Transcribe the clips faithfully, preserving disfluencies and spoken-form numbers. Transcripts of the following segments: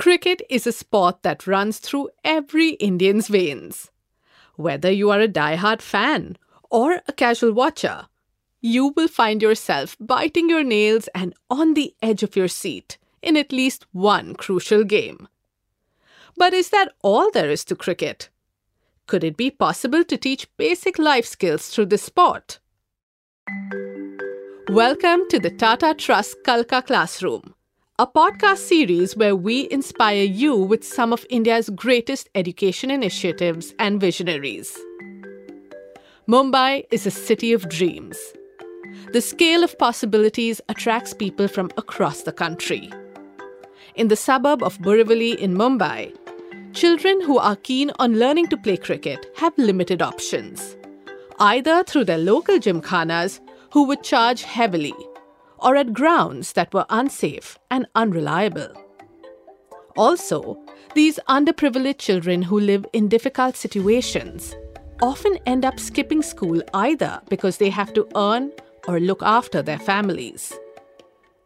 Cricket is a sport that runs through every Indian's veins. Whether you are a die-hard fan or a casual watcher, you will find yourself biting your nails and on the edge of your seat in at least one crucial game. But is that all there is to cricket? Could it be possible to teach basic life skills through this sport? Welcome to the Tata Trust Kalka Classroom, a podcast series where we inspire you with some of India's greatest education initiatives and visionaries. Mumbai is a city of dreams. The scale of possibilities attracts people from across the country. In the suburb of Borivali in Mumbai, children who are keen on learning to play cricket have limited options, either through their local gymkhanas, who would charge heavily, or at grounds that were unsafe and unreliable. Also, these underprivileged children who live in difficult situations often end up skipping school either because they have to earn or look after their families.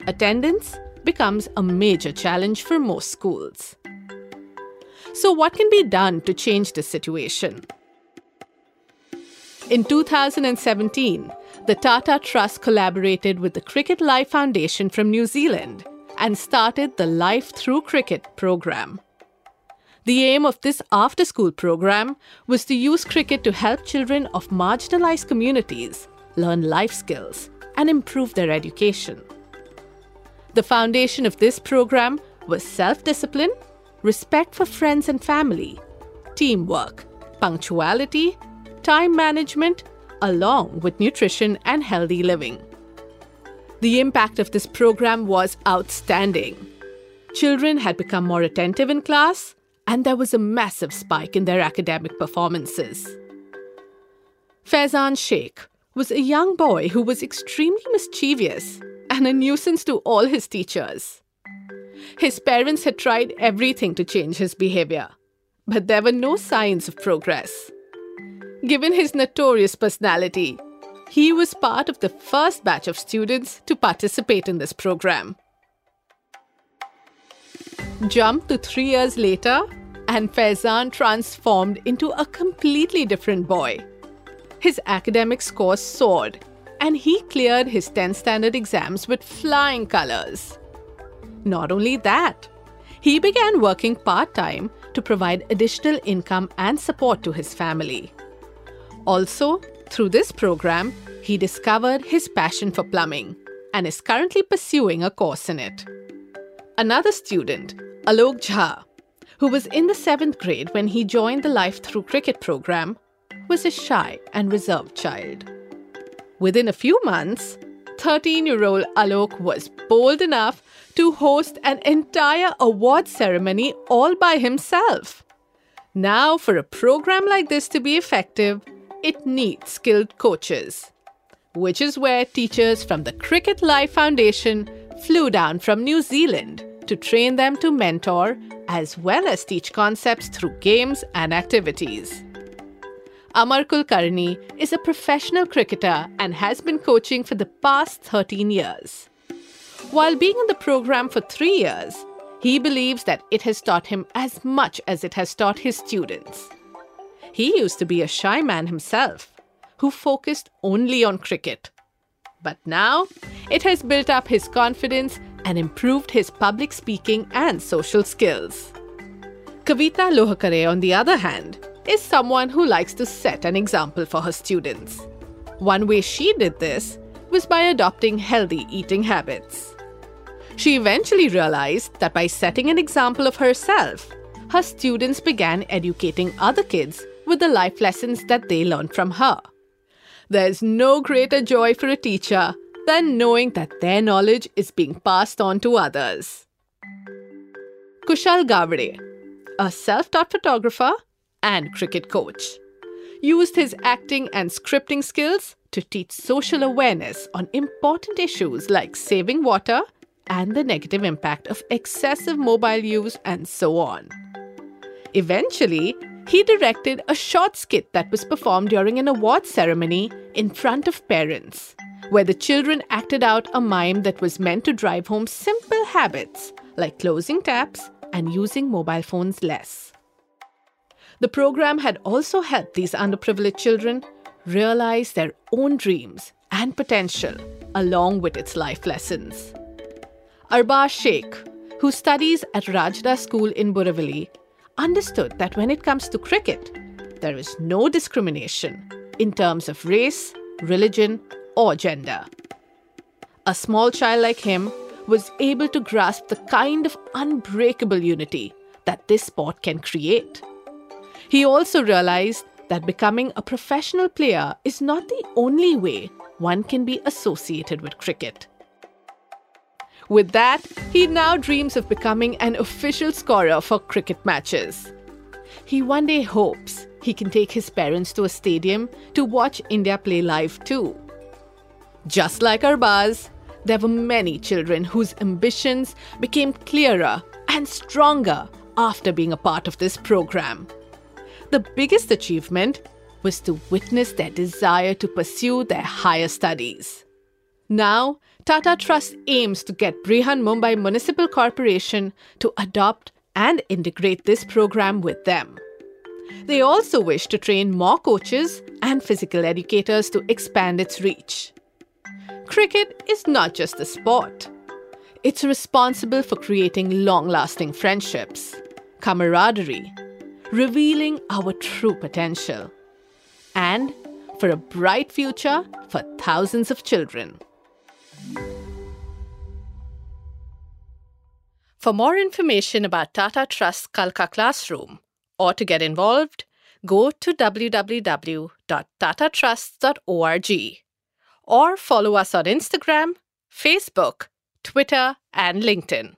Attendance becomes a major challenge for most schools. So what can be done to change this situation? In two thousand seventeen, the Tata Trust collaborated with the Cricket Life Foundation from New Zealand and started the Life Through Cricket program. The aim of this after-school program was to use cricket to help children of marginalized communities learn life skills and improve their education. The foundation of this program was self-discipline, respect for friends and family, teamwork, punctuality, time management, along with nutrition and healthy living. The impact of this program was outstanding. Children had become more attentive in class, and there was a massive spike in their academic performances. Faizan Sheikh was a young boy who was extremely mischievous and a nuisance to all his teachers. His parents had tried everything to change his behavior, but there were no signs of progress. Given his notorious personality, he was part of the first batch of students to participate in this program. Jump to three years later, and Faizan transformed into a completely different boy. His academic scores soared, and he cleared his tenth standard exams with flying colors. Not only that, he began working part-time to provide additional income and support to his family. Also, through this program, he discovered his passion for plumbing and is currently pursuing a course in it. Another student, Alok Jha, who was in the seventh grade when he joined the Life Through Cricket program, was a shy and reserved child. Within a few months, thirteen-year-old Alok was bold enough to host an entire award ceremony all by himself. Now, for a program like this to be effective, it needs skilled coaches, which is where teachers from the Cricket Life Foundation flew down from New Zealand to train them to mentor as well as teach concepts through games and activities. Amar Kulkarni is a professional cricketer and has been coaching for the past thirteen years. While being in the program for three years, he believes that it has taught him as much as it has taught his students. He used to be a shy man himself, who focused only on cricket. But now, it has built up his confidence and improved his public speaking and social skills. Kavita Lohakare, on the other hand, is someone who likes to set an example for her students. One way she did this was by adopting healthy eating habits. She eventually realized that by setting an example of herself, her students began educating other kids with the life lessons that they learned from her. There's no greater joy for a teacher than knowing that their knowledge is being passed on to others. Kushal Gavade, a self-taught photographer and cricket coach, used his acting and scripting skills to teach social awareness on important issues like saving water and the negative impact of excessive mobile use and so on. Eventually, he directed a short skit that was performed during an award ceremony in front of parents, where the children acted out a mime that was meant to drive home simple habits like closing taps and using mobile phones less. The program had also helped these underprivileged children realize their own dreams and potential along with its life lessons. Arbaz Sheikh, who studies at Rajda School in Borivali, understood that when it comes to cricket, there is no discrimination in terms of race, religion, or gender. A small child like him was able to grasp the kind of unbreakable unity that this sport can create. He also realized that becoming a professional player is not the only way one can be associated with cricket. With that, he now dreams of becoming an official scorer for cricket matches. He one day hopes he can take his parents to a stadium to watch India play live too. Just like Arbaz, there were many children whose ambitions became clearer and stronger after being a part of this program. The biggest achievement was to witness their desire to pursue their higher studies. Now, Tata Trust aims to get Brihan Mumbai Municipal Corporation to adopt and integrate this program with them. They also wish to train more coaches and physical educators to expand its reach. Cricket is not just a sport. It's responsible for creating long-lasting friendships, camaraderie, revealing our true potential, and for a bright future for thousands of children. For more information about Tata Trust Kalka Classroom or to get involved, go to w w w dot tata trust dot org. Or follow us on Instagram, Facebook, Twitter, and LinkedIn.